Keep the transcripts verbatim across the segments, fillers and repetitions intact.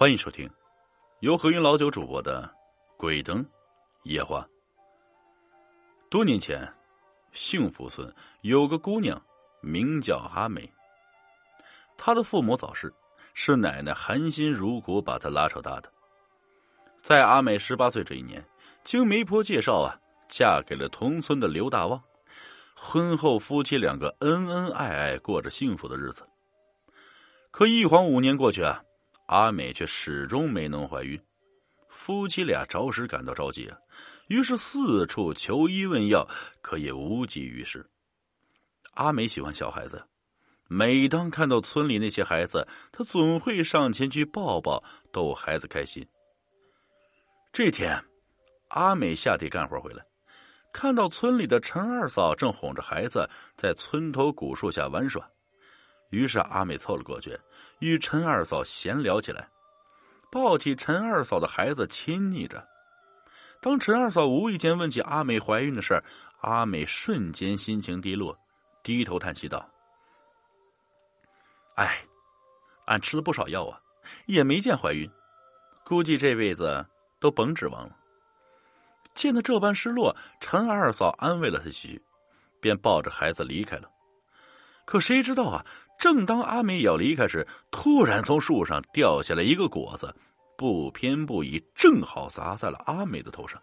欢迎收听由何云老九主播的《鬼灯夜话》。多年前，幸福村有个姑娘名叫阿美，她的父母早逝，是奶奶含辛茹苦把她拉扯大的。在阿美十八岁这一年，经媒婆介绍啊，嫁给了同村的刘大旺。婚后夫妻两个恩恩爱爱，过着幸福的日子。可一晃五年过去啊，阿美却始终没能怀孕，夫妻俩着实感到着急啊，于是四处求医问药，可也无济于事。阿美喜欢小孩子，每当看到村里那些孩子，她总会上前去抱抱，逗孩子开心。这天，阿美下地干活回来，看到村里的陈二嫂正哄着孩子在村头古树下玩耍，于是阿美凑了过去，与陈二嫂闲聊起来，抱起陈二嫂的孩子亲昵着。当陈二嫂无意间问起阿美怀孕的事，阿美瞬间心情低落，低头叹息道：“哎，俺吃了不少药啊，也没见怀孕，估计这辈子都甭指望了。”见他这般失落，陈二嫂安慰了他几句，便抱着孩子离开了。可谁知道啊，正当阿美要离开时，突然从树上掉下来一个果子，不偏不倚，正好砸在了阿美的头上。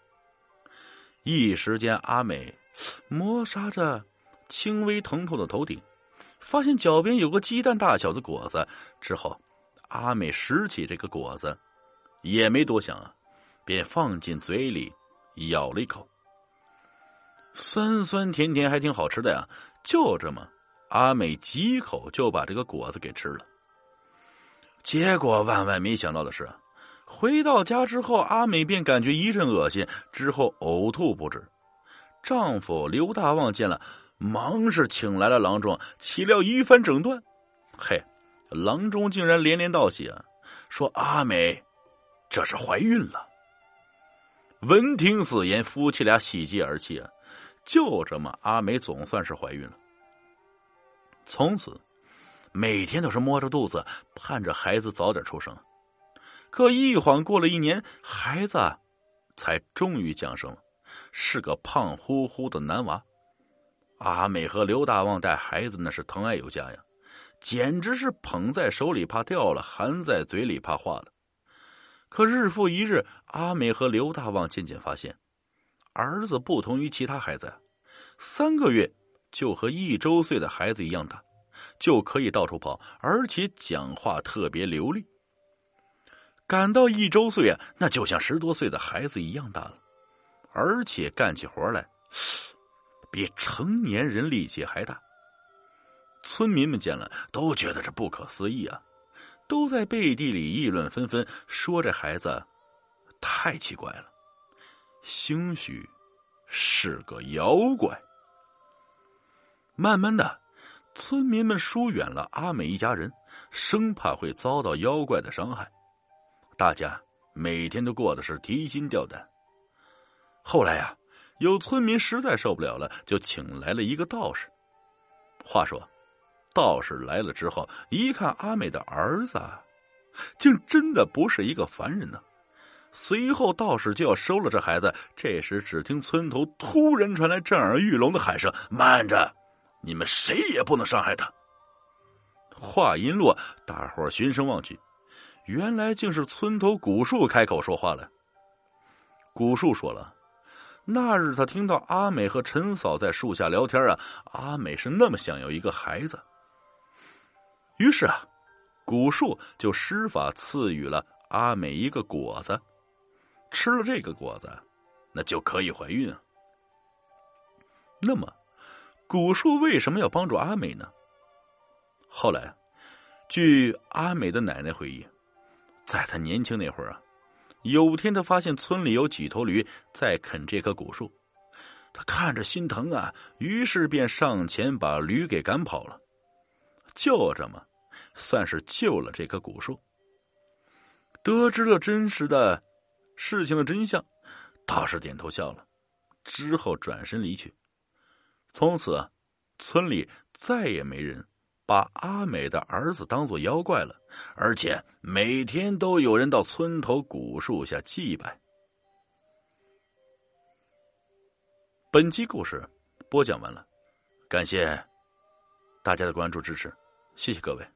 一时间，阿美摩挲着轻微疼痛的头顶，发现脚边有个鸡蛋大小的果子。之后，阿美拾起这个果子，也没多想啊，便放进嘴里咬了一口，酸酸甜甜，还挺好吃的呀。就这么，阿美几口就把这个果子给吃了。结果万万没想到的是，回到家之后，阿美便感觉一阵恶心，之后呕吐不止。丈夫刘大旺见了，忙是请来了郎中，岂料一番诊断，嘿，郎中竟然连连道喜啊，说阿美这是怀孕了。闻听此言，夫妻俩喜极而泣啊！就这么，阿美总算是怀孕了。从此，每天都是摸着肚子，盼着孩子早点出生。可一晃过了一年，孩子才终于降生了，是个胖乎乎的男娃。阿美和刘大旺带孩子那是疼爱有加呀，简直是捧在手里怕掉了，含在嘴里怕化了。可日复一日，阿美和刘大旺渐渐发现，儿子不同于其他孩子，三个月就和一周岁的孩子一样大，就可以到处跑，而且讲话特别流利。赶到一周岁啊，那就像十多岁的孩子一样大了，而且干起活来比成年人力气还大。村民们见了都觉得这不可思议啊，都在背地里议论纷纷，说这孩子太奇怪了，兴许是个妖怪。慢慢的，村民们疏远了阿美一家人，生怕会遭到妖怪的伤害，大家每天都过得是提心吊胆。后来啊，有村民实在受不了了，就请来了一个道士。话说道士来了之后，一看阿美的儿子竟真的不是一个凡人呢、啊。随后道士就要收了这孩子，这时只听村头突然传来震耳欲聋的喊声：“慢着，你们谁也不能伤害他！”话音落，大伙循声望去，原来竟是村头古树开口说话了。古树说了，那日他听到阿美和陈嫂在树下聊天啊，阿美是那么想要一个孩子。于是啊，古树就施法赐予了阿美一个果子，吃了这个果子，那就可以怀孕啊。那么，古树为什么要帮助阿美呢？后来，据阿美的奶奶回忆，在她年轻那会儿啊，有天她发现村里有几头驴在啃这棵古树，她看着心疼啊，于是便上前把驴给赶跑了。就这么，算是救了这棵古树。得知了真实的事情的真相，道士点头笑了，之后转身离去。从此，村里再也没人把阿美的儿子当作妖怪了，而且每天都有人到村头古树下祭拜。本期故事播讲完了，感谢大家的关注支持，谢谢各位。